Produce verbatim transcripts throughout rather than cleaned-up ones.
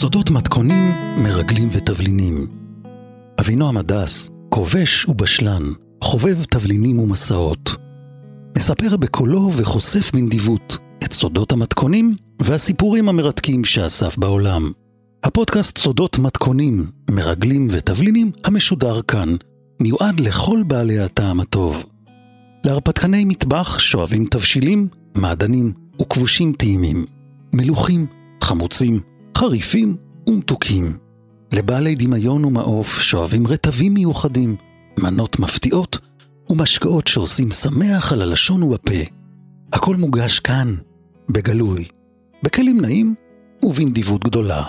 סודות מתכונים, מרגלים ותבלינים. אבינועם הדס, כובש ובשלן, חובב תבלינים ומסעות. מספר בקולו וחושף בנדיבות את סודות המתכונים והסיפורים המרתקים שאסף בעולם. הפודקאסט סודות מתכונים, מרגלים ותבלינים המשודר כאן, מיועד לכל בעלי הטעם הטוב. להרפתקני מטבח שואבים תבשילים, מעדנים וכבושים טעימים, מלוחים, חמוצים, חריפים ומתוקים. לבעלי דמיון ומעוף שואבים רטבים מיוחדים, מנות מפתיעות ומשקאות שעושים שמח על הלשון ובפה. הכל מוגש כאן, בגלוי, בכלים נעים ובנדיבות גדולה.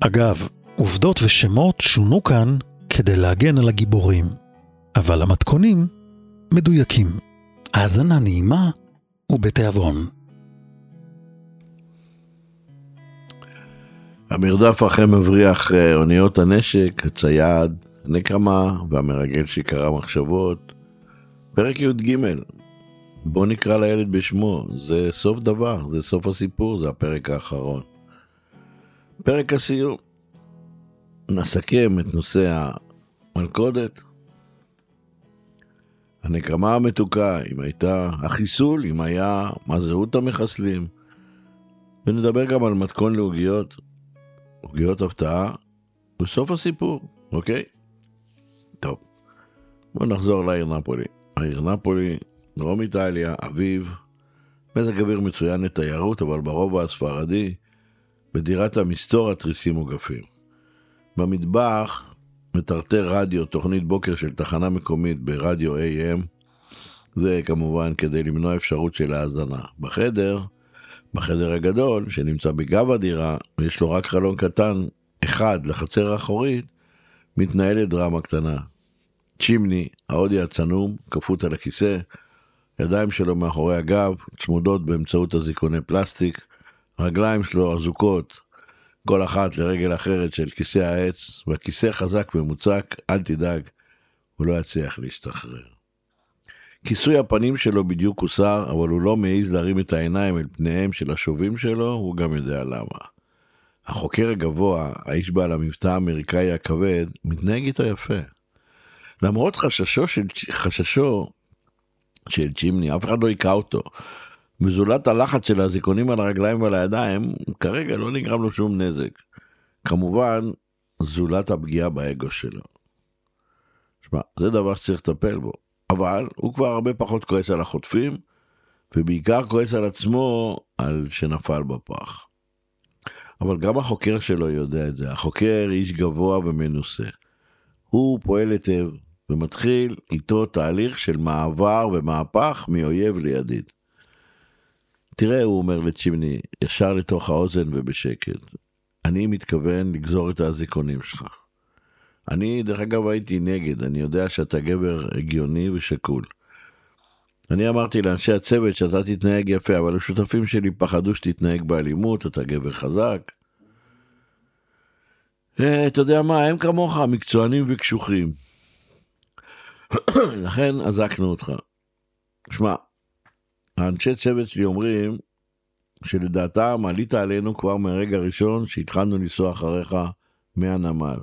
אגב, עובדות ושמות שונו כאן כדי להגן על הגיבורים, אבל המתכונים מדויקים. האזנה נעימה ובתיאבון. המרדף אחרי מבריח אוניות הנשק, הצייד, הנקמה והמרגל שיקרא מחשבות. פרק י' ג'. בוא נקרא לילד בשמו, זה סוף דבר, זה סוף הסיפור, זה הפרק האחרון. פרק הסיום, נסכם את נושא המלכודת, הנקמה המתוקה, אם הייתה החיסול, אם היה מה זהות המחסלים, ונדבר גם על מתכון לעוגיות, עוגיות הפתעה, בסוף הסיפור, אוקיי? טוב, בואו נחזור לעיר נפולי. העיר נפולי, דרום איטליה, אביב, מזג אוויר מצוין לתיירות, אבל ברובע הספרדי, בדירת המסתור התריסים וגפים. במטבח מטרטר רדיו, תוכנית בוקר של תחנה מקומית ברדיו איי אם, זה כמובן כדי למנוע אפשרות של האזנה. בחדר, בחדר הגדול, שנמצא בגב הדירה, ויש לו רק חלון קטן, אחד לחצר האחורית, מתנהלת דרמה קטנה. צ'ימני, האודי הצנום, כפות על הכיסא, ידיים שלו מאחורי הגב, צמודות באמצעות הזיקוני פלסטיק, רגליים שלו אזוקות, כל אחת לרגל אחרת של כיסא העץ, והכיסא חזק ומוצק, אל תדאג, הוא לא יצליח להשתחרר. כיסוי הפנים שלו בדיוק הוסר, אבל הוא לא מעיז להרים את העיניים אל פניהם של השובים שלו, הוא גם יודע למה. החוקר הגבוה, האיש בעל המבטא האמריקאי הכבד, מתנהג איתו יפה. למרות חששו של, חששו של צ'ימני, אף אחד לא יקע אותו. בזולת הלחץ של הזיקונים על הרגליים ועל הידיים, כרגע לא נגרם לו שום נזק. כמובן, זולת הפגיעה באגו שלו. שמה, זה דבר שצריך לטפל בו. אבל הוא כבר הרבה פחות כועס על החוטפים, ובעיקר כועס על עצמו על שנפל בפח. אבל גם החוקר שלו יודע את זה. החוקר איש גבוה ומנוסה. הוא פועל היטב ומתחיל איתו תהליך של מעבר ומהפך מאויב לידיד. תראה, הוא אומר לצ'ימני, ישר לתוך האוזן ובשקט, אני מתכוון לגזור את האזיקונים שלך. אני, דרך אגב, הייתי נגד, אני יודע שאתה גבר הגיוני ושקול. אני אמרתי לאנשי הצוות שאתה תתנהג יפה, אבל השותפים שלי פחדו שתתנהג באלימות, אתה גבר חזק. אתה יודע מה, הם כמוך, מקצוענים וקשוחים. לכן עזקנו אותך. שמע, האנשי צוות שלי אומרים שלדעתם עלית עלינו כבר מהרגע הראשון שהתחלנו לנסוע אחריך מהנמל.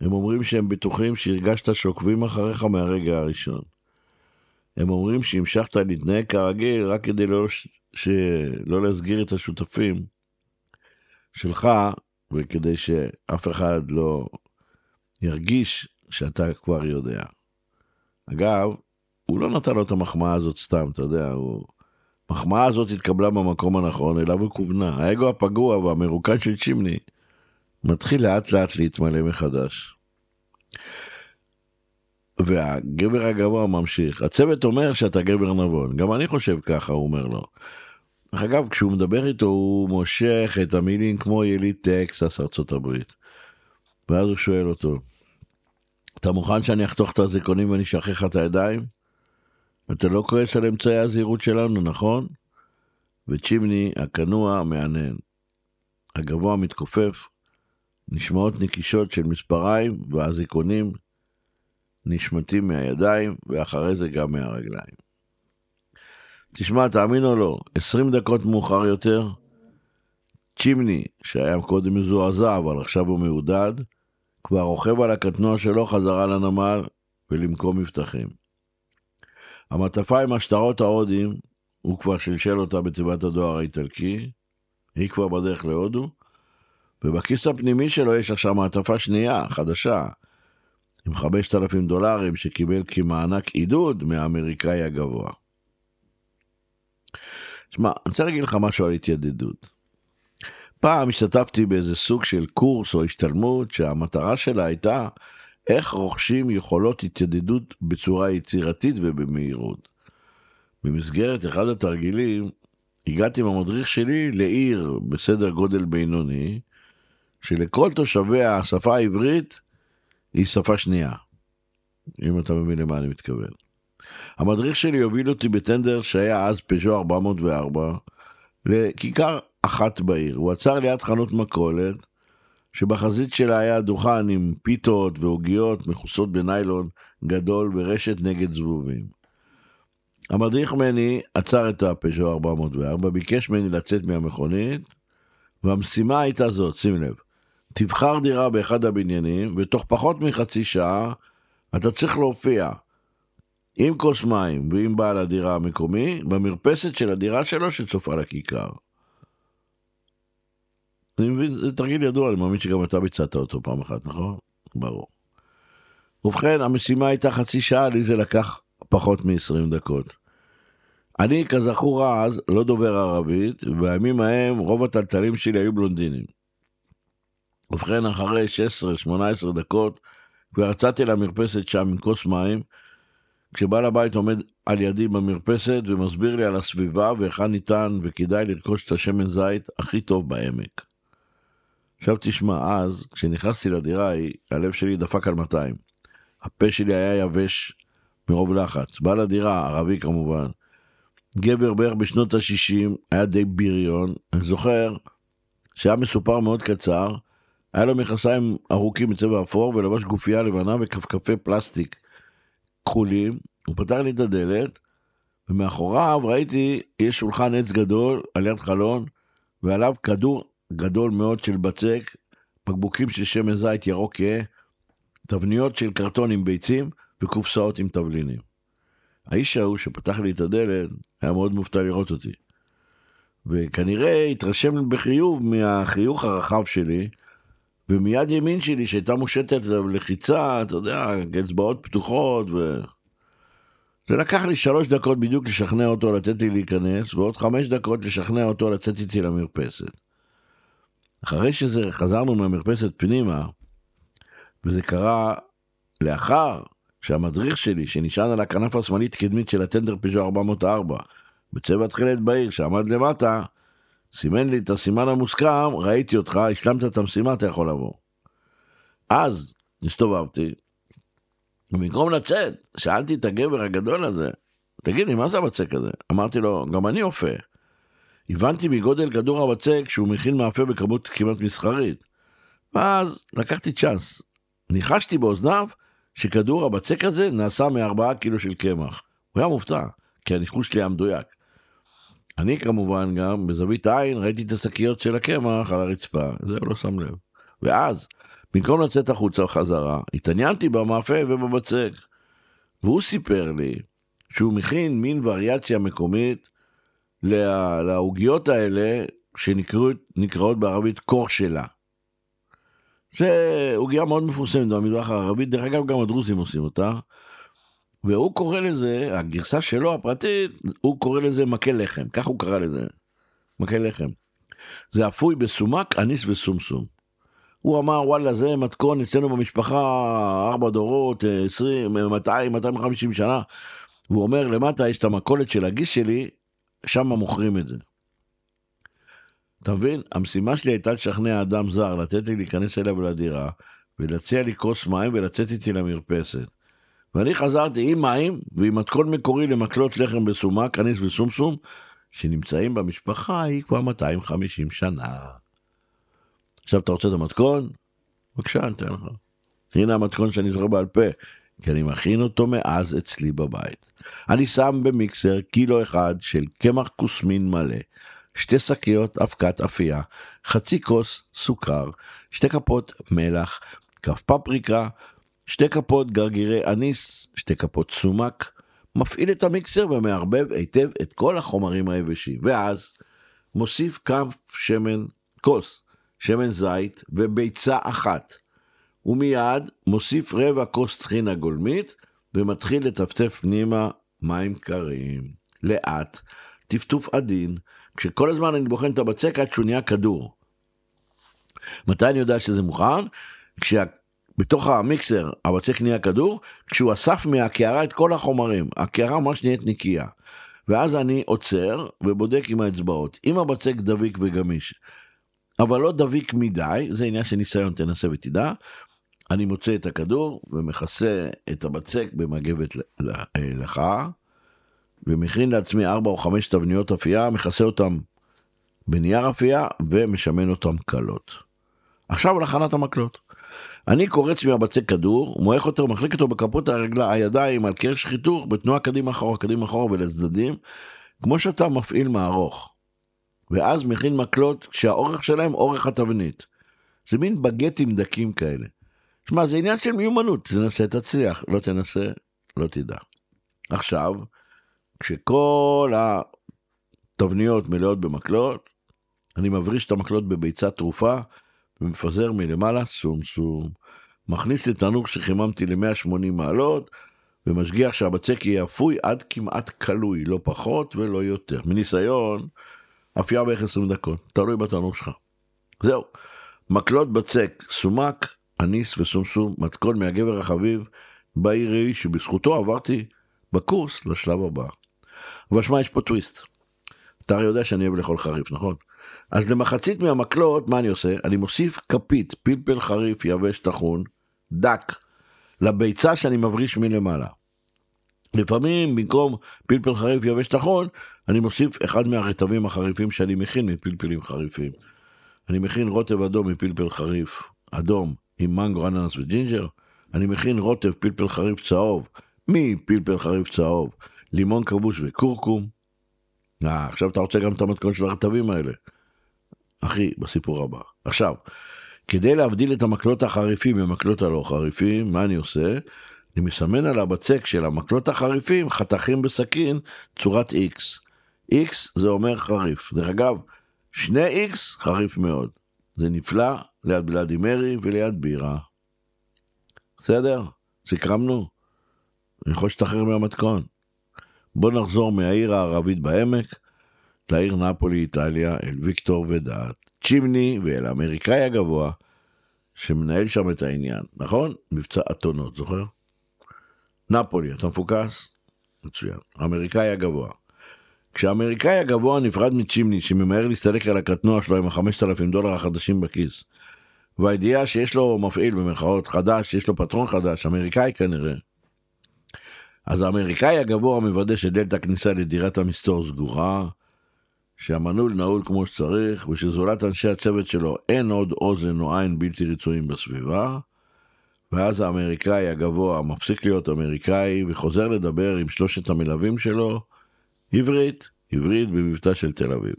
הם אומרים שהם בטוחים שהרגשת שעוקבים אחריך מהרגע הראשון. הם אומרים שהמשכת להתנהג כרגיל רק כדי לא, שלא להסגיר את השותפים שלך וכדי שאף אחד לא ירגיש שאתה כבר יודע. אגב, הוא לא נתן לו את המחמאה הזאת סתם, אתה יודע, הוא... המחמאה הזאת התקבלה במקום הנכון, אליו הוא כוונה. האגו הפגוע והמרוקד של צ'ימני מתחיל לאט לאט להתמלא מחדש. והגבר הגבוה ממשיך. הצוות אומר שאתה גבר נבון. גם אני חושב ככה, הוא אומר לו. אגב, כשהוא מדבר איתו, הוא מושך את המילים כמו יליד טקסס, ארצות הברית. ואז הוא שואל אותו, אתה מוכן שאני אחתוך את הזיקונים ואני שכח את הידיים? אתה לא כועס על אמצעי הזהירות שלנו, נכון? וצ'ימני, הכנוע, מענן. הגבוה מתכופף, נשמעות נקישות של מספריים, והזיקונים נשמטים מהידיים, ואחרי זה גם מהרגליים. תשמע, תאמין או לא, עשרים דקות מאוחר יותר, צ'ימני, שהיה קודם מזועזע, אבל עכשיו הוא מעודד, כבר רוכב על הקטנוע שלו חזרה לנמל ולמקום מבטחים. המטפה עם השטרות ההודים, הוא כבר שלשל אותה בתיבת הדואר האיטלקי, היא כבר בדרך להודו, ובכיס הפנימי שלו יש עכשיו מעטפה שנייה, חדשה, עם חמשת אלפים דולרים שקיבל כמענק עידוד מהאמריקאי הגבוה. תשמע, אני רוצה להגיד לך משהו על התיידדות. פעם השתתפתי באיזה סוג של קורס או השתלמות שהמטרה שלה הייתה איך רוכשים יכולות התיידדות בצורה יצירתית ובמהירות. במסגרת אחד התרגילים הגעתי עם המדריך שלי לעיר בסדר גודל בינוני, שלכל תושביה השפה העברית היא שפה שנייה, אם אתה מבין למה אני מתכוון. המדריך שלי הוביל אותי בטנדר שהיה אז פז'ו ארבע מאות וארבע לכיכר אחת בעיר. הוא עצר ליד חנות מקולת שבחזית שלה היה דוכן עם פיתות ועוגיות מחוסות בניילון גדול ורשת נגד זבובים. המדריך מני עצר את הפז'ו ארבע מאות וארבע, ביקש מני לצאת מהמכונית, והמשימה הייתה זאת, שים לב, תבחר דירה באחד הבניינים, ותוך פחות מחצי שעה אתה צריך להופיע עם כוס מים ועם בעל הדירה המקומי, במרפסת של הדירה שלו שצופה לכיכר. אני מבין, זה תרגיל ידוע, אני מאמין שגם אתה ביצעת אותו פעם אחת, נכון? ברור. ובכן, המשימה הייתה חצי שעה, לי זה לקח פחות מ-עשרים דקות. אני, כזכור אז, לא דובר ערבית, והימים ההם רוב הטלטלים שלי היו בלונדינים. ובכן, אחרי שש עשרה שמונה עשרה דקות, כבר יצאתי למרפסת שם עם כוס מים, כשבעל הבית עומד על ידי במרפסת ומסביר לי על הסביבה ואיך ניתן וכדאי לרכוש את השמן זית הכי טוב בעמק. עכשיו תשמע, אז כשנכנסתי לדירה, הלב שלי דפק על מאתיים. הפה שלי היה יבש מרוב לחץ. בעל הדירה, ערבי כמובן, גבר בערך בשנות ה-שישים, היה די ביריון. אני זוכר שהיה מסופר מאוד קצר, היה לו מכסיים ארוכים מצבע אפור ולבש גופייה לבנה וכפכפי פלסטיק כחולים. הוא פתח לי את הדלת, ומאחוריו ראיתי יש שולחן עץ גדול על יד חלון, ועליו כדור גדול מאוד של בצק, בקבוקים של שמן זית ירוק, תבניות של קרטון עם ביצים וקופסאות עם תבלינים. האיש ההוא שפתח לי את הדלת היה מאוד מופתע לראות אותי, וכנראה התרשם בחיוב מהחיוך הרחב שלי, ומיד ימין שלי שהייתה מושטת לחיצה, אתה יודע, אצבעות פתוחות, ו... זה לקח לי שלוש דקות בדיוק לשכנע אותו לתת לי להיכנס, ועוד חמש דקות לשכנע אותו לצאת איתי למרפסת. אחרי שזה חזרנו מהמרפסת פנימה, וזה קרה לאחר שהמדריך שלי, שנשען על הכנף השמאלית קדמית של הטנדר פז'ו ארבע מאות וארבע, בצבע תחילת בעיר שעמד למטה, סימן לי את הסימן המוסכם, ראיתי אותך, השלמת את המשימה, אתה יכול לבוא. אז הסתובבתי, ובמקום לצאת, שאלתי את הגבר הגדול הזה, תגיד לי, מה זה הבצק הזה? אמרתי לו, גם אני אופה. הבנתי מגודל כדור הבצק שהוא מכין מאפה בכמות כמעט מסחרית. ואז לקחתי צ'אנס. ניחשתי באוזניו שכדור הבצק הזה נעשה מארבעה קילו של קמח. הוא היה מופתע, כי הניחוש שלי היה מדויק. אני כמובן גם בזווית העין ראיתי את השקיות של הקמח על הרצפה, זה לא שם לב. ואז, במקום לצאת החוצה חזרה, התעניינתי במאפה ובבצק, והוא סיפר לי שהוא מכין מין וריאציה מקומית להוגיות האלה שנקראות בערבית קור שלה. זה הוגיה מאוד מפורסמת במדרח הערבית, דרך אגב גם הדרוזים עושים אותה, והוא קורא לזה, הגרסה שלו הפרטית, הוא קורא לזה מקל לחם, כך הוא קרא לזה, מקל לחם. זה אפוי בסומק, אניס וסומסום. הוא אמר, וואלה, זה מתכון, אצלנו במשפחה, ארבע דורות, עשרים, מאתיים, מאתיים וחמישים שנה, והוא אומר, למטה יש את המכולת של הגיס שלי, שם מוכרים את זה. אתה מבין, המשימה שלי הייתה לשכנע אדם זר, לתת לי להיכנס אליו לדירה, ולהציע לי כוס מים ולצאת איתי למרפסת. ואני חזרתי עם מים ועם מתכון מקורי למקלות לחם בסומק, אניס וסומסום, שנמצאים במשפחה היא כבר מאתיים וחמישים שנה. עכשיו אתה רוצה את המתכון? בבקשה, אני אתן לך. הנה המתכון שאני זוכר בעל פה, כי אני מכין אותו מאז אצלי בבית. אני שם במיקסר קילו אחד של קמח כוסמין מלא, שתי שקיות אבקת אפייה, חצי כוס סוכר, שתי כפות מלח, כף פפריקה, שתי כפות גרגירי אניס, שתי כפות סומק. מפעיל את המיקסר ומערבב היטב את כל החומרים היבשים, ואז מוסיף כף שמן, כוס שמן זית וביצה אחת, ומיד מוסיף רבע כוס טחינה גולמית ומתחיל לטפטף פנימה מים קרים, לאט, טפטוף עדין, כשכל הזמן אני בוחן את הבצק עד שהוא נהיה כדור. מתי אני יודע שזה מוכן? כשה... בתוך המיקסר הבצק נהיה כדור, כשהוא אסף מהקערה את כל החומרים, הקערה ממש נהיית נקייה, ואז אני עוצר ובודק עם האצבעות, אם הבצק דביק וגמיש, אבל לא דביק מדי, זה עניין של ניסיון, תנסה ותדע. אני מוצא את הכדור ומכסה את הבצק במגבת לחה, ומכין לעצמי ארבע או חמש תבניות אפייה, מכסה אותם בנייר אפייה ומשמן אותם קלות. עכשיו להכנת המקלות. אני קורץ מהבצק כדור, מועך אותו, מחליק אותו בכפות הרגלה, הידיים על קרש חיתוך, בתנועה קדימה אחורה, קדימה אחורה ולצדדים, כמו שאתה מפעיל מערוך. ואז מכין מקלות שהאורך שלהם אורך התבנית. זה מין בגטים דקים כאלה. תשמע, זה עניין של מיומנות, תנסה תצליח, לא תנסה, לא תדע. עכשיו, כשכל התבניות מלאות במקלות, אני מבריש את המקלות בביצה תרופה, ומפזר מלמעלה סום סום. מכניס לתנוך שחיממתי ל-מאה ושמונים מעלות, ומשגיח שהבצק יהיה אפוי עד כמעט קלוי, לא פחות ולא יותר. מניסיון, אפייה בערך עשרים דקות, תלוי בתנוך שלך. זהו, מקלות בצק, סומק, אניס וסום סום, מתכון מהגבר החביב, בעירי שבזכותו עברתי בקורס לשלב הבא. אבל שמה, יש פה טוויסט. אתה הרי יודע שאני אוהב לאכול חריף, נכון? אז למחצית מהמקלות, מה אני עושה? אני מוסיף כפית, פלפל חריף, יבש תחון, דק, לביצה שאני מבריש מלמעלה. לפעמים, במקום פלפל חריף, יבש תחון, אני מוסיף אחד מהרטבים החריפים שאני מכין מפלפלים חריפים. אני מכין רוטב אדום מפלפל חריף אדום, עם מנגו, אננס וג'ינג'ר. אני מכין רוטב פלפל חריף צהוב, מפלפל חריף צהוב, לימון כבוש וקורקום. אה, עכשיו אתה רוצה גם את המתכון של הרטבים האלה. אחי, בסיפור הבא. עכשיו, כדי להבדיל את המקלות החריפים מהמקלות הלא חריפים, מה אני עושה? אני מסמן על הבצק של המקלות החריפים, חתכים בסכין, צורת X. X זה אומר חריף. דרך אגב, שני X חריף מאוד. זה נפלא ליד בלעדי מרי וליד בירה. בסדר? סקרמנו? אני יכול שתחרר מהמתכון. בוא נחזור מהעיר הערבית בעמק, לעיר נאפולי, איטליה, אל ויקטור ודעת, צ'ימני ואל האמריקאי הגבוה, שמנהל שם את העניין, נכון? מבצע אתונות, זוכר? נאפולי, אתה מפוקס? מצוין. האמריקאי הגבוה. כשהאמריקאי הגבוה נפרד מצ'ימני, שממהר להסתלק על הקטנוע שלו עם ה-חמשת אלפים דולר החדשים בכיס, והידיעה שיש לו מפעיל במרכאות חדש, יש לו פטרון חדש, אמריקאי כנראה, אז האמריקאי הגבוה מוודא שדלת הכניסה לדירת המסתור סגורה, שהמנעול נעול כמו שצריך, ושזולת אנשי הצוות שלו אין עוד אוזן או עין בלתי רצויים בסביבה, ואז האמריקאי הגבוה מפסיק להיות אמריקאי, וחוזר לדבר עם שלושת המלווים שלו, עברית, עברית במבטא של תל אביב.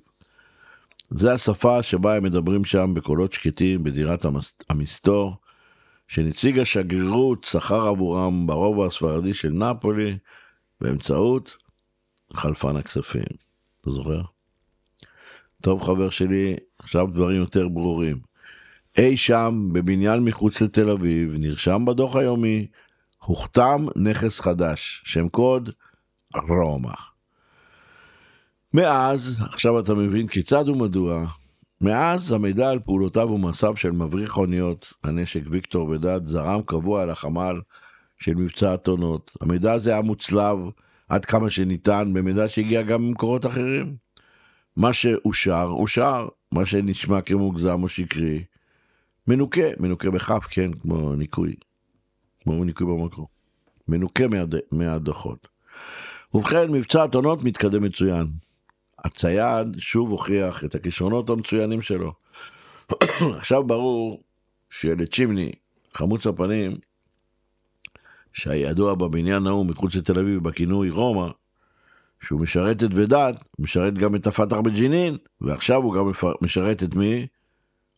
זו השפה שבה הם מדברים שם בקולות שקטים בדירת המסתור, שנציג השגרירות שכר עבורם ברובע הספרדי של נאפולי, באמצעות חלפן הכספים. אתה זוכר? טוב חבר שלי, עכשיו דברים יותר ברורים. אי שם, בבניין מחוץ לתל אביב, נרשם בדוח היומי, הוכתם נכס חדש, שם קוד רומא. מאז, עכשיו אתה מבין כיצד ומדוע, מאז המידע על פעולותיו ומעשיו של מבריח אוניות, הנשק ויקטור ודעת, זרם קבוע על החמ"ל של מבצע אתונות. המידע הזה היה מוצלב עד כמה שניתן, במידע שהגיע גם ממקורות אחרים. מה שאושר, אושר, מה שנשמע כמוגזם או שקרי, מנוקה, מנוקה בחף, כן, כמו ניקוי, כמו ניקוי במקום, מנוקה מהדוחות. ובכן, מבצע אתונות מתקדם מצוין. הצייד שוב הוכיח את הכישרונות המצוינים שלו. עכשיו ברור שלצ'ימני, חמוץ הפנים, שהידוע בבניין ההוא מחוץ לתל אביב בכינוי רומא, שהוא משרת את ודעת, משרת גם את הפתח בג'נין, ועכשיו הוא גם משרת את מי?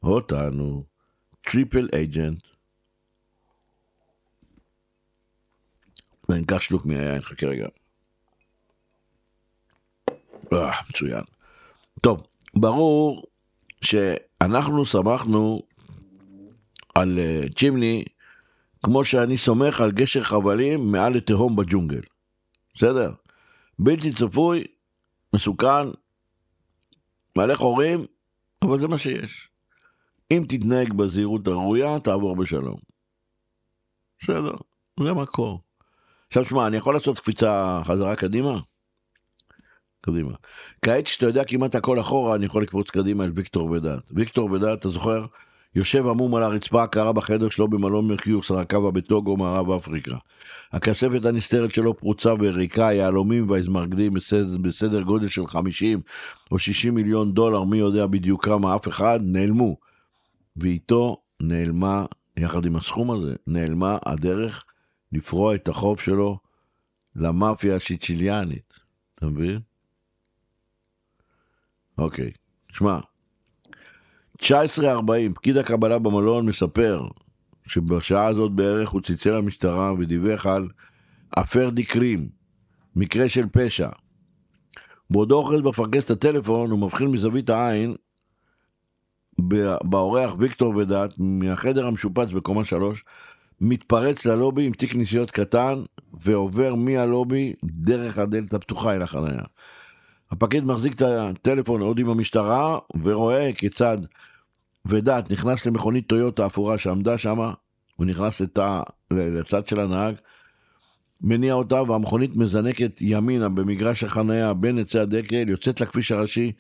אותנו, טריפל אייג'נט. ואני אקח שלוק מהיין, חכה רגע. אה, מצוין. טוב, ברור שאנחנו שמחנו על צ'ימני, כמו שאני סומך על גשר חבלים מעל לתהום בג'ונגל. בסדר? בלתי צפוי, מסוכן, מלא חורים, אבל זה מה שיש. אם תתנהג בזהירות הראויה, תעבור בשלום. בסדר, זה מקור. עכשיו שמע, אני יכול לעשות קפיצה חזרה קדימה? קדימה. כעת שאתה יודע כמעט הכל אחורה, אני יכול לקפוץ קדימה אל ויקטור ודעת. ויקטור ודעת, אתה זוכר? יושב עמום על הרצפה, קרה בחדר שלו במלון מרקיור, סרקבה בטוגו, מערב אפריקה. הכספת הנסתרת שלו פרוצה בריקה, יעלומים והזמרגדים בסדר, בסדר גודל של חמישים או שישים מיליון דולר, מי יודע בדיוק כמה, אף אחד, נעלמו. ואיתו נעלמה, יחד עם הסכום הזה, נעלמה הדרך לפרוע את החוב שלו למאפיה השיציליאנית. אתה מבין? אוקיי, שמע. תשע עשרה ארבעים, פקיד הקבלה במלון מספר שבשעה הזאת בערך הוא ציצל המשטרה ודיווח על אפר דקרים, מקרה של פשע. בעודו אוחז בפרקס את הטלפון, הוא מבחין מזווית העין באורח ויקטור ודעת מהחדר המשופץ בקומה שלוש, מתפרץ ללובי עם תיק נסיעות קטן ועובר מהלובי דרך הדלת הפתוחה אל החניה. הפקיד מחזיק את הטלפון עוד עם המשטרה ורואה כיצד ודעת נכנס למכונית טויוטה אפורה שעמדה שם, הוא נכנס לתא, לצד של הנהג, מניע אותה והמכונית מזנקת ימינה במגרש החניה בין עצי הדקל, יוצאת לכביש הראשי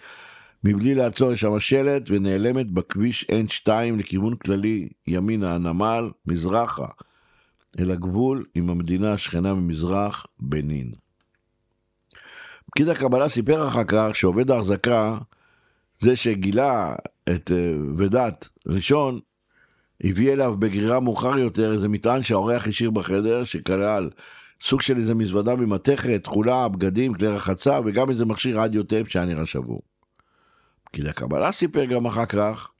מבלי לעצור, יש שם שלט ונעלמת בכביש אן שתיים לכיוון כללי ימינה הנמל מזרחה אל הגבול עם המדינה השכנה ממזרח בנין. פקיד הקבלה סיפר אחר כך שעובד ההחזקה, זה שגילה את ודעת ראשון, הביא אליו בגרירה מאוחר יותר איזה מטען שהאורח השאיר בחדר, שכלל סוג של איזה מזוודה ממתכת, תכולה, בגדים, כלי רחצה, וגם איזה מכשיר רדיו-טייפ שהיה נראה שבור. פקיד הקבלה סיפר גם אחר כך,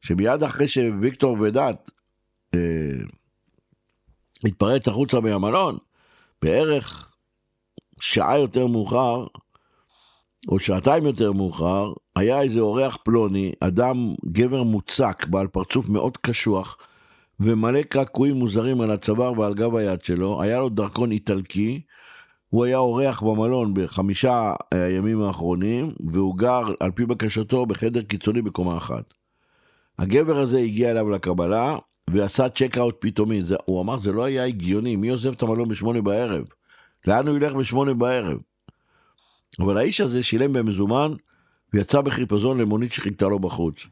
שמיד אחרי שוויקטור ודעת אה, התפרץ החוצה מהמלון, בערך שעה יותר מאוחר, או שעתיים יותר מאוחר, היה איזה אורח פלוני, אדם, גבר מוצק, בעל פרצוף מאוד קשוח, ומלא קעקועים מוזרים על הצוואר ועל גב היד שלו, היה לו דרכון איטלקי, הוא היה אורח במלון בחמישה הימים האחרונים, והוא גר על פי בקשתו בחדר קיצוני בקומה אחת. הגבר הזה הגיע אליו לקבלה, ועשה צ'ק-אאוט פתאומי, זה, הוא אמר, זה לא היה הגיוני, מי עוזב את המלון בשמונה בערב? לאן הוא ילך בשמונה בערב? אבל האיש הזה שילם במזומן, ויצא בחיפזון למונית שחיכתה לו בחוץ.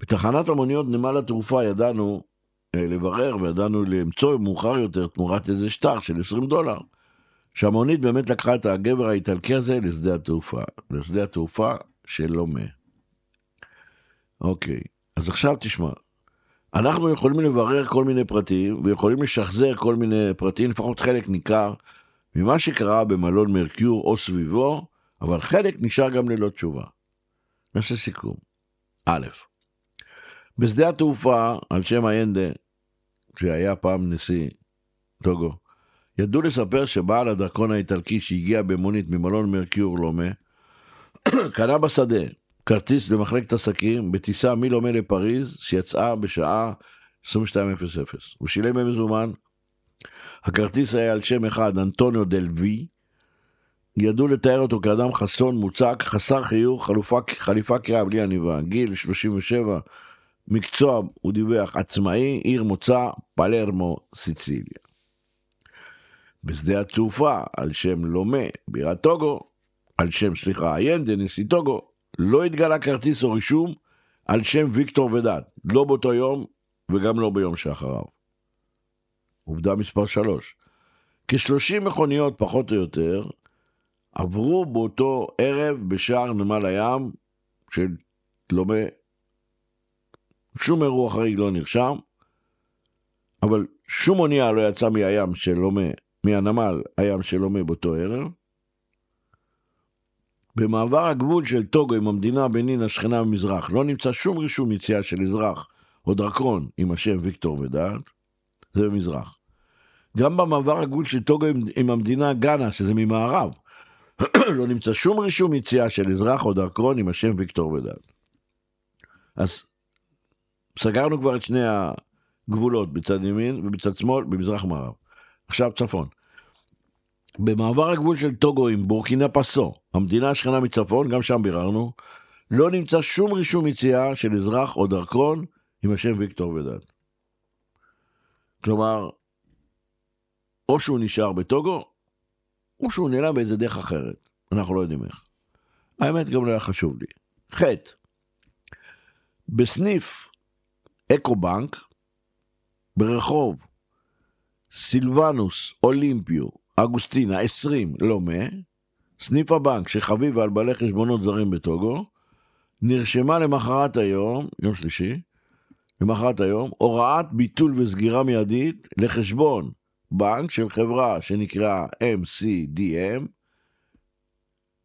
בתחנת המוניות נמל התעופה ידענו אה, לברר, וידענו למצוא מאוחר יותר תמורת איזה שטר של עשרים דולר, שהמונית באמת לקחה את הגבר האיטלקי הזה לשדה התעופה, לשדה התעופה של לומה. אוקיי, אז עכשיו תשמע. אנחנו יכולים לברר כל מיני פרטים, ויכולים לשחזר כל מיני פרטים, לפחות חלק ניכר, ממה שקרה במלון מרקיור או סביבו, אבל חלק נשאר גם ללא תשובה. נעשה סיכום. א', בשדה התעופה, על שם איינדה, שהיה פעם נשיא טוגו, ידעו לספר שבעל הדרכון האיטלקי שהגיע במונית ממלון מרקיור לומה, קנה בשדה כרטיס למחלקת עסקים בטיסה מלומה לפריז, שיצאה בשעה עשרים ושתיים אפס אפס. הוא שילם במזומן, הכרטיס היה על שם אחד, אנטוניו דל וי, ידעו לתאר אותו כאדם חסון, מוצק, חסר חיוך, חלופה, חליפה קראה בלי עניבה, גיל שלושים ושבע, מקצוע, הוא דיווח, עצמאי, עיר מוצא, פלרמו, סיציליה. בשדה התעופה, על שם לומה, בירת טוגו, על שם, סליחה, איינדה, נשיא טוגו, לא התגלה כרטיס או רישום, על שם ויקטור ודעת, לא באותו יום וגם לא ביום שאחריו. עובדה מספר שלוש, כ-שלושים מכוניות פחות או יותר עברו באותו ערב בשער נמל הים של לומה. שום אירוע חריג לא נרשם, אבל שום אונייה לא יצא מהים של לומה, מהנמל הים של לומה באותו ערב. במעבר הגבול של טוגו עם המדינה בנין השכנה במזרח, לא נמצא שום רישום יציאה של אזרח או דרקון עם השם ויקטור ודעת, זה במזרח. גם במעבר הגבול של טוגו עם, עם המדינה גאנה, שזה ממערב, לא נמצא שום רישום יציאה של אזרח או דרקון עם השם ויקטור ודעת. אז סגרנו כבר את שני הגבולות, בצד ימין ובצד שמאל, במזרח מערב. עכשיו צפון. במעבר הגבול של טוגו עם בורקינה פסו, המדינה השכנה מצפון, גם שם ביררנו, לא נמצא שום רישום יציאה של אזרח או דרכון עם השם ויקטור ודעת. כלומר, או שהוא נשאר בטוגו, או שהוא נעלם באיזה דרך אחרת. אנחנו לא יודעים איך. האמת גם לא היה חשוב לי. חטא. בסניף אקובנק, ברחוב סילבנוס אולימפיו, אגוסטינה, עשרים, לא מאה, סניף הבנק שחביב על בעלי חשבונות זרים בטוגו, נרשמה למחרת היום, יום שלישי, למחרת היום, הוראת ביטול וסגירה מיידית לחשבון בנק של חברה שנקרא אם סי די אם,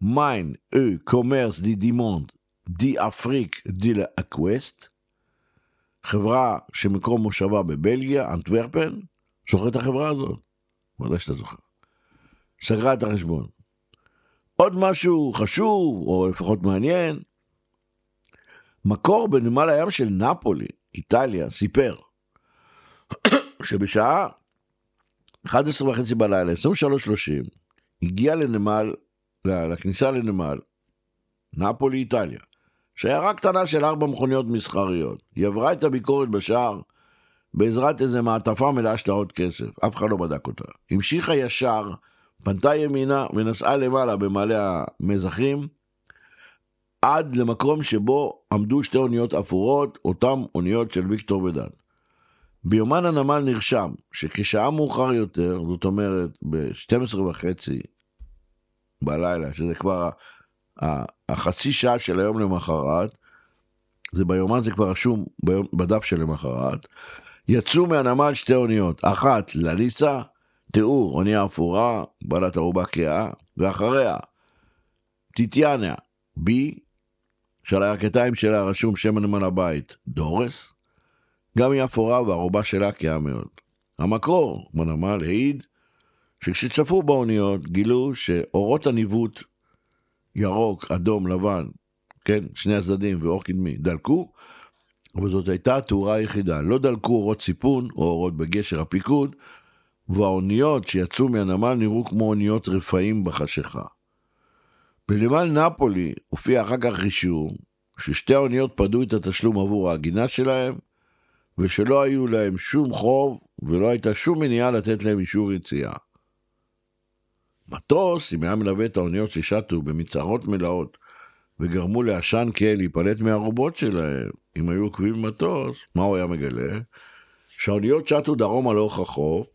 מיין או קומרס די דימונד די אפריק די לאקווסט, חברה שמקום מושבה בבלגיה, אנטוורפן, זוכר את החברה הזאת? ודאי שאתה זוכר. סגרה את החשבון. עוד משהו חשוב, או לפחות מעניין, מקור בנמל הים של נפולי, איטליה, סיפר, שבשעה אחת עשרה ושלושים בלילה, עשרים ושלוש שלושים, הגיע לנמל, לכניסה לנמל, נפולי, איטליה, שיירה קטנה של ארבע מכוניות מסחריות. היא עברה את הביקורת בשער, בעזרת איזה מעטפה מלאה שטרות כסף, אף אחד לא בדק אותה. המשיכה ישר, פנתה ימינה ונסעה למעלה במעלה המזחים, עד למקום שבו עמדו שתי אוניות אפורות, אותן אוניות של ויקטור ודעת. ביומן הנמל נרשם שכשעה מאוחר יותר, זאת אומרת ב-שתים עשרה וחצי בלילה, שזה כבר החצי שעה של היום למחרת, זה ביומן זה כבר רשום בדף של למחרת, יצאו מהנמל שתי אוניות, אחת לליסה, תיאור, אונייה אפורה, בעלת ארובה קריאה, ואחריה, טיטיאנה, בי, של הירכתיים שלה רשום שם הנמל הבית, דורס, גם היא אפורה והארובה שלה קריאה מאוד. המקור בנמל העיד, שכשצפו באוניות גילו שאורות הניווט, ירוק, אדום, לבן, כן, שני הצדדים ואור קדמי, דלקו, אבל זאת הייתה התאורה היחידה. לא דלקו אורות סיפון או אורות בגשר הפיקוד, והאוניות שיצאו מהנמל נראו כמו אוניות רפאים בחשיכה. בנמל נפולי הופיע אחר כך רישום ששתי האוניות פדו את התשלום עבור ההגינה שלהם, ושלא היו להם שום חוב ולא הייתה שום מניעה לתת להם אישור יציאה. מטוס, אם היה מלווה את האוניות ששטו במצרות מלאות, וגרמו לאשן כאלה להיפלט מהרובות שלהם, אם היו עוקבים מטוס, מה הוא היה מגלה? שהאוניות שטו דרום על אורך החוף,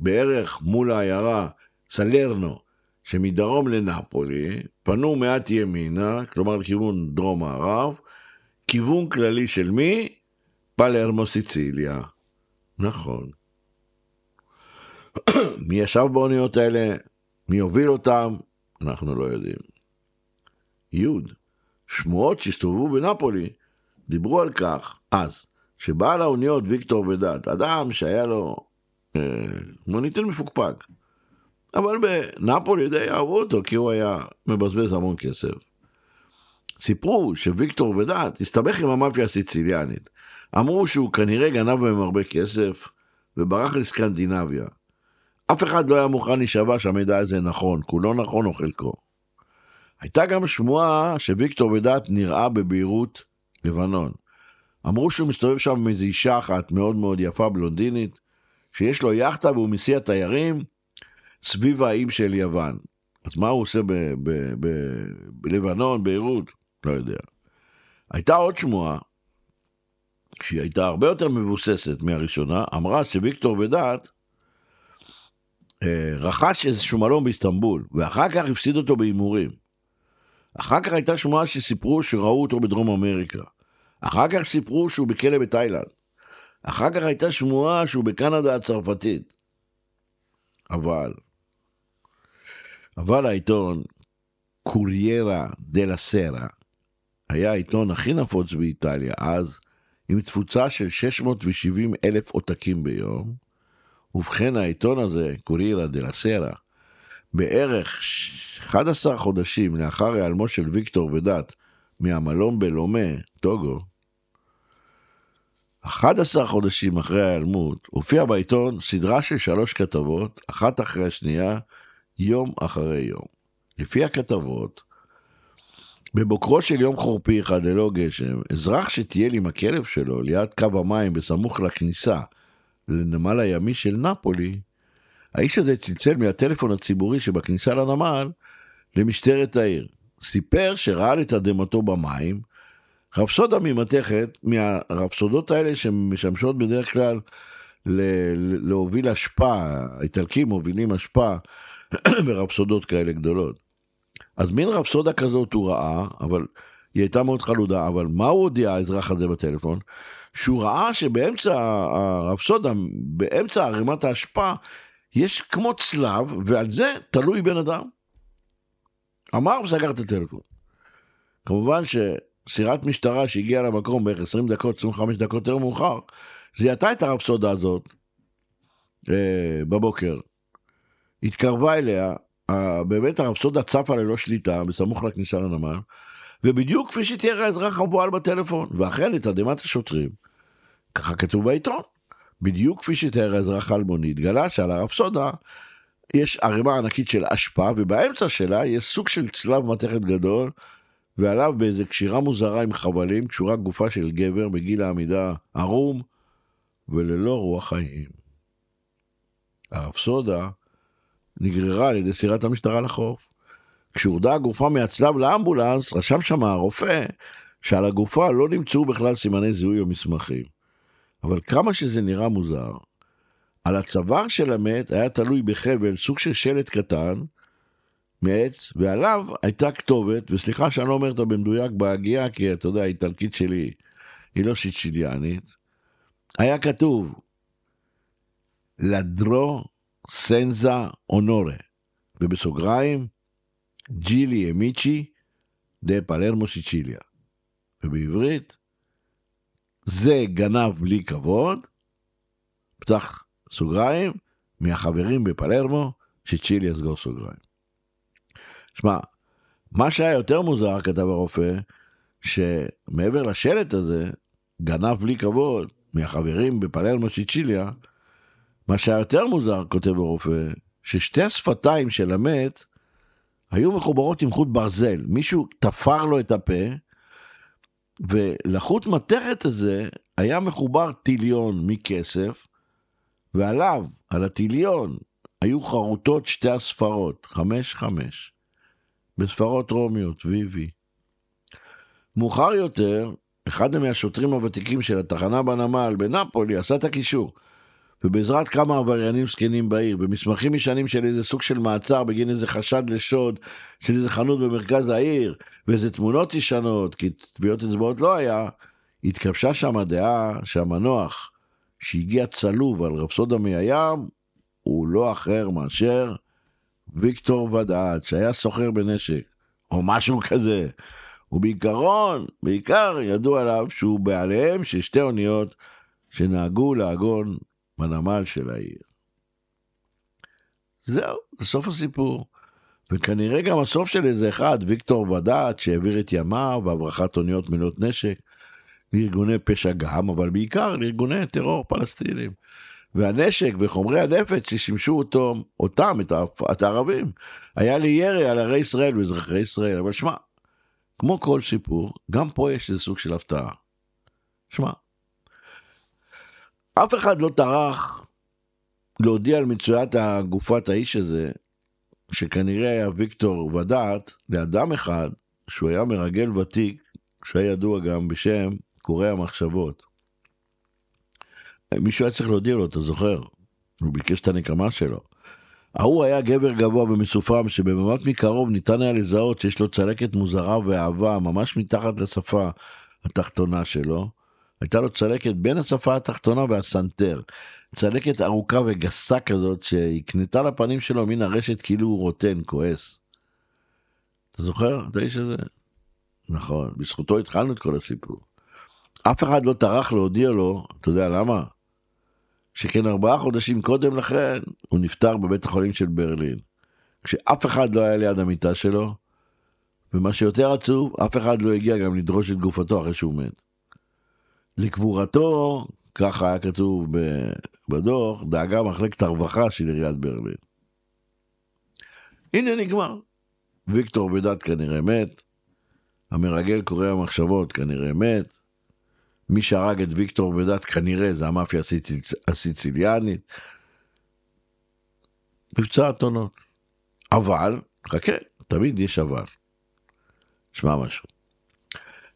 בערך מול העיירה סלרנו, שמדרום לנפולי, פנו מעט ימינה, כלומר לכיוון דרום מערב, כיוון כללי של מי? פלרמו סיציליה. נכון. מי ישב באוניות האלה? מי הוביל אותם? אנחנו לא יודעים. יהוד, שמועות שהסתובבו בנפולי, דיברו על כך אז, שבעל האוניות ויקטור ודעת, אדם שהיה לו אה, מוניטין מפוקפק, אבל בנפולי די אהבו אותו, כי הוא היה מבזבז המון כסף. סיפרו שוויקטור ודעת הסתבך עם המאפיה הסיציליאנית, אמרו שהוא כנראה גנב מהם הרבה כסף, וברח לסקנדינביה. אף אחד לא היה מוכן להישבע שהמידע הזה נכון, כולו נכון או חלקו. הייתה גם שמועה שוויקטור ודעת נראה בביירות לבנון. אמרו שהוא מסתובב שם מאיזו אישה אחת מאוד מאוד יפה בלונדינית, שיש לו יחטה והוא מסיע תיירים סביב האיים של יוון. אז מה הוא עושה ב- ב- ב- בלבנון, ביירות? לא יודע. הייתה עוד שמועה, שהיא הייתה הרבה יותר מבוססת מהראשונה, אמרה שוויקטור ודעת אה, רכש איזשהו מלון באיסטנבול, ואחר כך הפסיד אותו באימורים. אחר כך הייתה שמועה שסיפרו שראו אותו בדרום אמריקה. אחר כך סיפרו שהוא בכלא בתאילנד. אחר כך הייתה שמועה שהוא בקנדה הצרפתית. אבל, אבל העיתון קוריירה דלה סרה, היה העיתון הכי נפוץ באיטליה אז, עם תפוצה של שש מאות ושבעים אלף עותקים ביום. ובכן העיתון הזה, קוריירה דלה סרה, בערך אחד עשר חודשים לאחר העלמו של ויקטור ודת מהמלון בלומה, טוגו, אחד עשר חודשים אחרי ההיעלמות, הופיע בעיתון סדרה של שלוש כתבות, אחת אחרי השנייה, יום אחרי יום. לפי הכתבות, בבוקרו של יום חורפי אחד ללא גשם, אזרח שטייל עם הכלב שלו ליד קו המים בסמוך לכניסה לנמל הימי של נפולי, האיש הזה צלצל מהטלפון הציבורי שבכניסה לנמל למשטרת העיר. סיפר שראה לתדהמתו במים, רפסודה ממתכת, מהרפסודות האלה שמשמשות בדרך כלל ל- להוביל השפעה, האיטלקים מובילים השפעה ברפסודות כאלה גדולות. אז מין רפסודה כזאת הוא ראה, אבל היא הייתה מאוד חלודה, אבל מה הוא הודיע האזרח הזה בטלפון? שהוא ראה שבאמצע הרפסודה, באמצע הרימת ההשפעה, יש כמו צלב, ועל זה תלוי בן אדם. אמר וסגר את הטלפון. כמובן ש... סירת משטרה שהגיעה למקום בערך עשרים דקות, עשרים וחמש דקות יותר מאוחר, זיהתה את הרפסודה הזאת אה, בבוקר. התקרבה אליה, אה, באמת הרפסודה צפה ללא שליטה, בסמוך לכניסה לנמל, ובדיוק כפי שתיאר האזרח המבוהל בטלפון, ואחרי לתדהמת השוטרים, ככה כתוב בעיתון, בדיוק כפי שתיאר האזרח האלמוני, התגלה שעל הרפסודה יש ערימה ענקית של אשפה, ובאמצע שלה יש סוג של צלב מתכת גדול, ועליו באיזו קשירה מוזרה עם חבלים, קשורה גופה של גבר בגיל העמידה ערום, וללא רוח חיים. הרפסודה נגררה על ידי סירת המשטרה לחוף. כשהורדה הגופה מהצלב לאמבולנס, רשם שם הרופא שעל הגופה לא נמצאו בכלל סימני זיהוי או מסמכים. אבל כמה שזה נראה מוזר, על הצוואר של המת היה תלוי בחבל סוג של שלט קטן, מעץ, ועליו הייתה כתובת, וסליחה שאני לא אומר את הבמדויק בהגיעה, כי אתה יודע, האיטלקית שלי היא לא שיציליאנית, היה כתוב לדרו סנזה אונורה, ובסוגריים ג'ילי אמיצ'י דה פלרמו שיציליה, ובעברית זה גנב בלי כבוד, פתח סוגריים, מהחברים בפלרמו, שיציליה סגור סוגריים. שמע, מה שהיה יותר מוזר, כתב הרופא, שמעבר לשלט הזה, גנב בלי כבוד, מהחברים בפלרמו שיציליה, מה שהיה יותר מוזר, כותב הרופא, ששתי השפתיים של המת, היו מחוברות עם חוט ברזל, מישהו תפר לו את הפה, ולחוט מתכת הזה, היה מחובר טיליון מכסף, ועליו, על הטיליון, היו חרוטות שתי הספרות, חמש חמש, בספרות רומיות, ויבי. מאוחר יותר, אחד מהשוטרים הוותיקים של התחנה בנמל בנפולי עשה את הקישור, ובעזרת כמה עבריינים סקנים בעיר, במסמכים ישנים של איזה סוג של מעצר, בגין איזה חשד לשוד, של איזה חנות במרכז העיר, ואיזה תמונות ישנות, כי תביעות אצבעות לא היה, התקבשה שם הדעה שהמנוח, שהגיע צלוב על רפסודה מהים, הוא לא אחר מאשר, ויקטור ודעת, שהיה סוחר בנשק, או משהו כזה, ובעיקרון, בעיקר ידעו עליו שהוא בעליהם של שתי אוניות שנהגו להגון בנמל של העיר. זהו, בסוף הסיפור, וכנראה גם הסוף של איזה אחד, ויקטור ודעת, שהעביר את ימיו בהברחת אוניות מלאות נשק, לארגוני פשע גם, אבל בעיקר לארגוני טרור פלסטינים. והנשק וחומרי הנפץ ששימשו אותו, אותם, את, את הערבים, היה לי ירי על הרי ישראל ואזרחי ישראל, אבל שמע, כמו כל סיפור, גם פה יש איזה סוג של הפתעה. שמע, אף אחד לא טרח להודיע על מצויית הגופת האיש הזה, שכנראה היה ויקטור ודעת, לאדם אחד, שהוא היה מרגל ותיק, שהיה ידוע גם בשם קוראי המחשבות. מישהו היה צריך להודיע לו, אתה זוכר? הוא ביקש את הנקמה שלו. ההוא היה גבר גבוה ומסופם, שבמבט מקרוב ניתן היה לזהות שיש לו צלקת מוזרה ואהבה, ממש מתחת לשפה התחתונה שלו. הייתה לו צלקת בין השפה התחתונה והסנטר. צלקת ארוכה וגסה כזאת, שהקנתה לפנים שלו מן הרשת כאילו הוא רוטן, כועס. אתה זוכר? אתה איש הזה? נכון, בזכותו התחלנו את כל הסיפור. אף אחד לא טרח להודיע לו, אתה יודע למה? שכן ארבעה חודשים קודם לכן, הוא נפטר בבית החולים של ברלין. כשאף אחד לא היה ליד המיטה שלו, ומה שיותר עצוב, אף אחד לא הגיע גם לדרוש את גופתו אחרי שהוא מת. לקבורתו, ככה היה כתוב בדוח, דאגה מחלקת הרווחה של עיריית ברלין. הנה נגמר. ויקטור בדד כנראה מת, המרגל קורא המחשבות כנראה מת, מי שהרג את ויקטור בדד כנראה זה המאפיה הסיציליאנית, מבצע התונות. אבל, חכה, תמיד יש אבל. שמע משהו.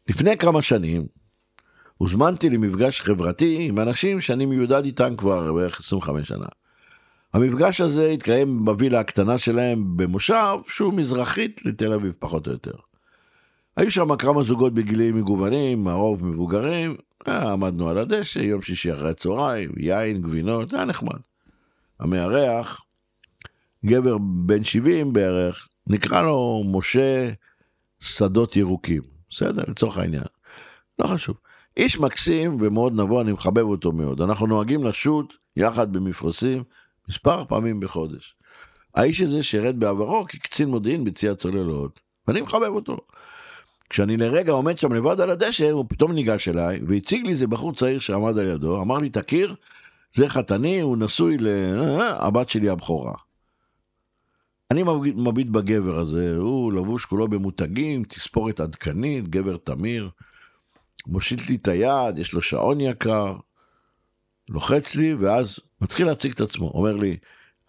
לפני כמה שנים, הוזמנתי למפגש חברתי עם אנשים שאני מיודד איתם כבר בערך עשרים וחמש שנה. המפגש הזה התקיים בווילה הקטנה שלהם במושב, שהוא מזרחית לתל אביב פחות או יותר. היו שם כמה זוגות בגילים מגוונים, הרוב מבוגרים, עמדנו על הדשא, יום שישי אחרי הצהריים, יין, גבינות, היה נחמד. המארח, גבר בן שבעים בערך, נקרא לו משה שדות ירוקים. בסדר, לצורך העניין. לא חשוב. איש מקסים ומאוד נבוא, אני מחבב אותו מאוד. אנחנו נוהגים לשוט יחד במפרשים, מספר פעמים בחודש. האיש הזה שירת בעברו כקצין מודיעין בצי הצוללות, ואני מחבב אותו. כשאני לרגע עומד שם לבד על הדשא, הוא פתאום ניגש אליי, והציג לי זה בחור צעיר שעמד על ידו, אמר לי, תכיר, זה חתני, הוא נשוי לבת שלי הבכורה. אני מביט בגבר הזה, הוא לבוש כולו במותגים, תספורת עדכנית, גבר תמיר, מושיט לי את היד, יש לו שעון יקר, לוחץ לי, ואז מתחיל להציג את עצמו, אומר לי,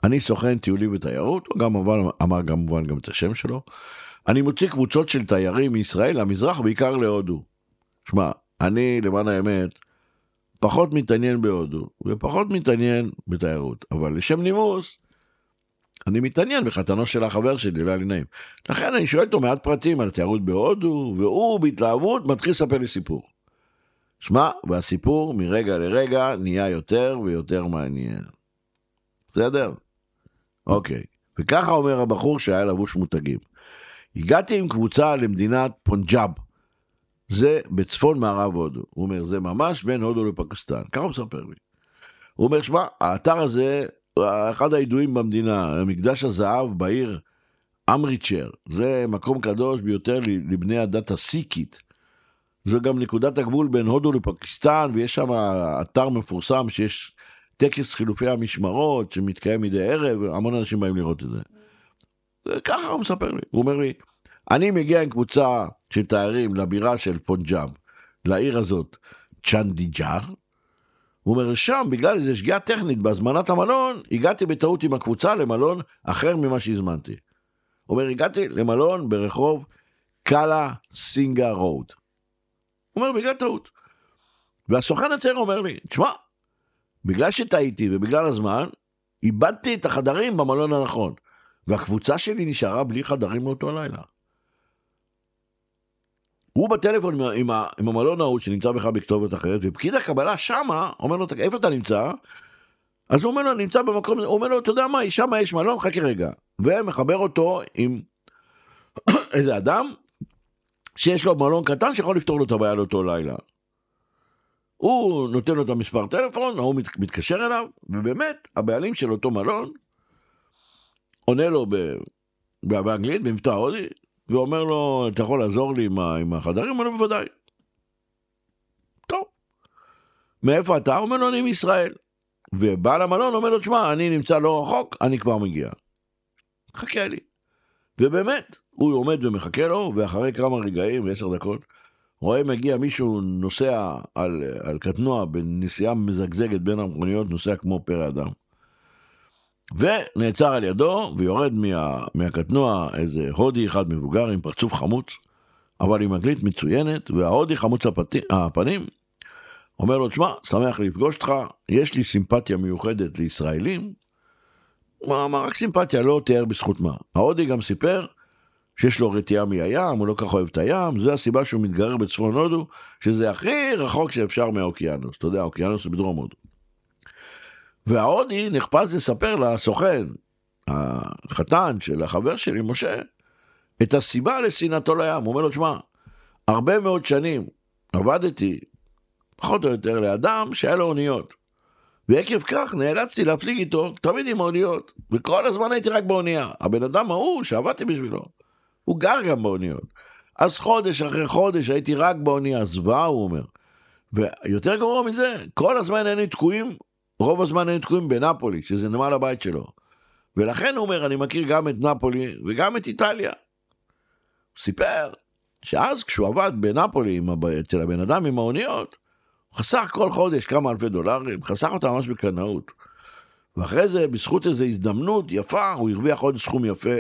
אני סוכן טיולי ותיירות, הוא גם אמר כמובן גם את השם שלו, אני מוציא קבוצות של תיירים מישראל, למזרח, בעיקר להודו. שמע, אני, למען האמת, פחות מתעניין בהודו, ופחות מתעניין בתיירות, אבל לשם נימוס, אני מתעניין בחתנו של החבר שלי, לא היה לי נעים. לכן אני שואל אותו מעט פרטים על תיירות בהודו, והוא בהתלהבות מתחיל לספר לי סיפור. שמע, והסיפור מרגע לרגע נהיה יותר ויותר מעניין. בסדר? אוקיי. וככה אומר הבחור שהיה לבוש מותגים. הגעתי עם קבוצה למדינת פונג'אב. זה בצפון מערב הודו. הוא אומר, זה ממש בין הודו לפקיסטן. ככה הוא מספר לי. הוא אומר, שמע, האתר הזה... אחד הידועים במדינה, מקדש הזהב בעיר אמריצ'ר, זה מקום קדוש ביותר לבני הדת הסיקית, זו גם נקודת הגבול בין הודו לפקיסטן, ויש שם אתר מפורסם שיש טקס חילופי המשמרות שמתקיים מדי ערב, המון אנשים באים לראות את זה. ככה הוא מספר לי, הוא אומר לי, אני מגיע עם קבוצה של תיירים לבירה של פונג'אב, לעיר הזאת צ'נדיג'ר, הוא אומר, שם, בגלל איזו שגיאה טכנית בהזמנת המלון, הגעתי בטעות עם הקבוצה למלון אחר ממה שהזמנתי. הוא אומר, הגעתי למלון ברחוב קאלה סינגה רוד. הוא אומר, בגלל טעות. והסוכן הצעיר אומר לי, תשמע, בגלל שטעיתי ובגלל הזמן, איבדתי את החדרים במלון הנכון, והקבוצה שלי נשארה בלי חדרים מאותו לילה. הוא בטלפון עם, ה, עם המלון ההוא שנמצא בך בכתובת אחרת, ופקיד הקבלה שמה, אומר לו, איפה אתה נמצא? אז הוא אומר לו, נמצא במקום, הוא אומר לו, אתה יודע מה, שמה יש מלון, חכה רגע. ומחבר אותו עם איזה אדם, שיש לו מלון קטן, שיכול לפתור לו את הבעיה לאותו לילה. הוא נותן לו את המספר טלפון, הוא מת, מתקשר אליו, ובאמת, הבעלים של אותו מלון, עונה לו ב, באנגלית, במבטא הודי, ואומר לו, אתה יכול לעזור לי עם, עם החדרים? אני בוודאי. טוב. מאיפה אתה? אומר לו, אני מישראל. ובעל המלון אומר לו, תשמע, אני נמצא לא רחוק, אני כבר מגיע. חכה לי. ובאמת, הוא עומד ומחכה לו, ואחרי כמה רגעים, עשר דקות, רואה מגיע מישהו נוסע על, על קטנוע, בנסיעה מזגזגת בין המכוניות, נוסע כמו פרא אדם. ונעצר על ידו, ויורד מה, מהקטנוע איזה הודי אחד מבוגר עם פרצוף חמוץ, אבל עם אנגלית מצוינת, וההודי חמוץ הפת... הפנים, אומר לו, תשמע, שמח לפגוש אותך, יש לי סימפתיה מיוחדת לישראלים, מה, מה רק סימפתיה, לא תיאר בזכות מה. ההודי גם סיפר שיש לו רתיעה מהים, הוא לא כך אוהב את הים, זו הסיבה שהוא מתגרר בצפון הודו, שזה הכי רחוק שאפשר מהאוקיינוס, אתה יודע, האוקיינוס הוא בדרום הודו. וההודי נחפז לספר לסוכן, החתן של החבר שלי, משה, את הסיבה לשנאתו לים. הוא אומר לו, שמע, הרבה מאוד שנים עבדתי, פחות או יותר, לאדם שהיה לו אוניות. ועקב כך נאלצתי להפליג איתו תמיד עם האוניות. וכל הזמן הייתי רק באונייה. הבן אדם ההוא שעבדתי בשבילו, הוא גר גם באוניות. אז חודש אחרי חודש הייתי רק באונייה. זוועה, הוא אומר. ויותר גרוע מזה, כל הזמן היינו תקועים, רוב הזמן היינו תקועים בנפולי, שזה נמל הבית שלו. ולכן הוא אומר, אני מכיר גם את נפולי וגם את איטליה. סיפר שאז כשהוא עבד בנפולי אצל הבן אדם עם האוניות, הוא חסך כל חודש כמה אלפי דולרים, חסך אותה ממש בקנאות. ואחרי זה, בזכות איזו הזדמנות יפה, הוא הרוויח עוד סכום יפה.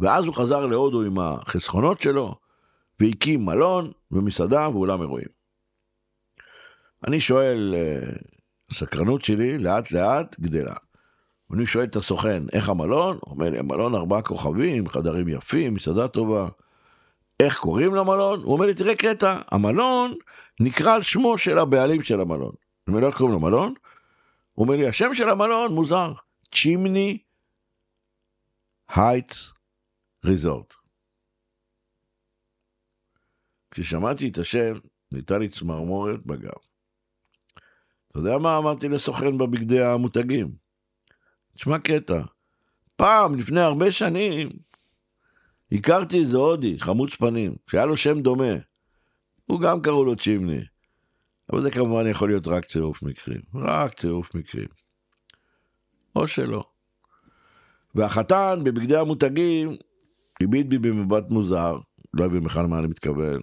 ואז הוא חזר להודו עם החסכונות שלו, והקים מלון ומסעדה ואולם אירועים. אני שואל, הסקרנות שלי לאט לאט גדלה. ואני שואל את הסוכן, איך המלון? הוא אומר, המלון ארבעה כוכבים, חדרים יפים, מסעדה טובה. איך קוראים למלון? הוא אומר לי, תראה קטע, המלון נקרא על שמו של הבעלים של המלון. אני אומר, לא קוראים למלון? הוא אומר לי, השם של המלון מוזר, צ'ימני הייטס ריזורט. כששמעתי את השם, ניתן לי צמרמורת בגב. אתה יודע מה אמרתי לסוכן בבגדי המותגים? תשמע קטע, פעם לפני הרבה שנים, הכרתי איזה הודי, חמוץ פנים, שהיה לו שם דומה. הוא גם קראו לו צ'ימני. אבל זה כמובן יכול להיות רק צירוף מקרים. רק צירוף מקרים. או שלא. והחתן בבגדי המותגים, הביט בי במבט מוזר, לא הבין בכלל מה אני מתכוון.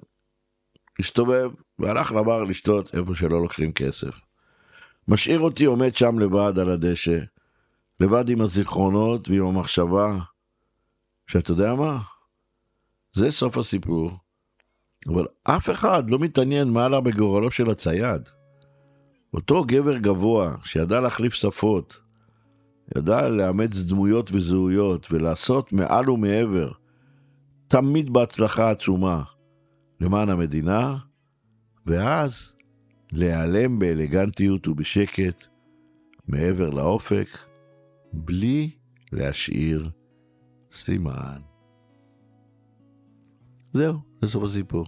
השתובב, והלך לבר לשתות איפה שלא לוקחים כסף. משאיר אותי עומד שם לבד על הדשא, לבד עם הזיכרונות ועם המחשבה, שאתה יודע מה? זה סוף הסיפור. אבל אף אחד לא מתעניין מה עלה בגורלו של הצייד. אותו גבר גבוה שידע להחליף שפות, ידע לאמץ דמויות וזהויות ולעשות מעל ומעבר, תמיד בהצלחה עצומה, למען המדינה, ואז להיעלם באלגנטיות ובשקט מעבר לאופק, בלי להשאיר סימן. זהו, זה סוף הסיפור.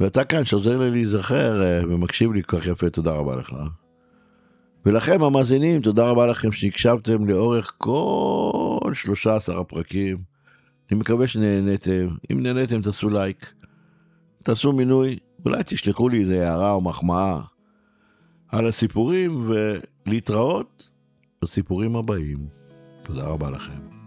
ואתה כאן שעוזר לי להיזכר ומקשיב לי כך יפה, תודה רבה לך. ולכם המאזינים, תודה רבה לכם שהקשבתם לאורך כל שלושה עשר הפרקים. אני מקווה שנהנתם. אם נהנתם תעשו לייק, תעשו מינוי, אולי תשלחו לי איזו הערה או מחמאה על הסיפורים, ולהתראות בסיפורים הבאים. תודה רבה לכם.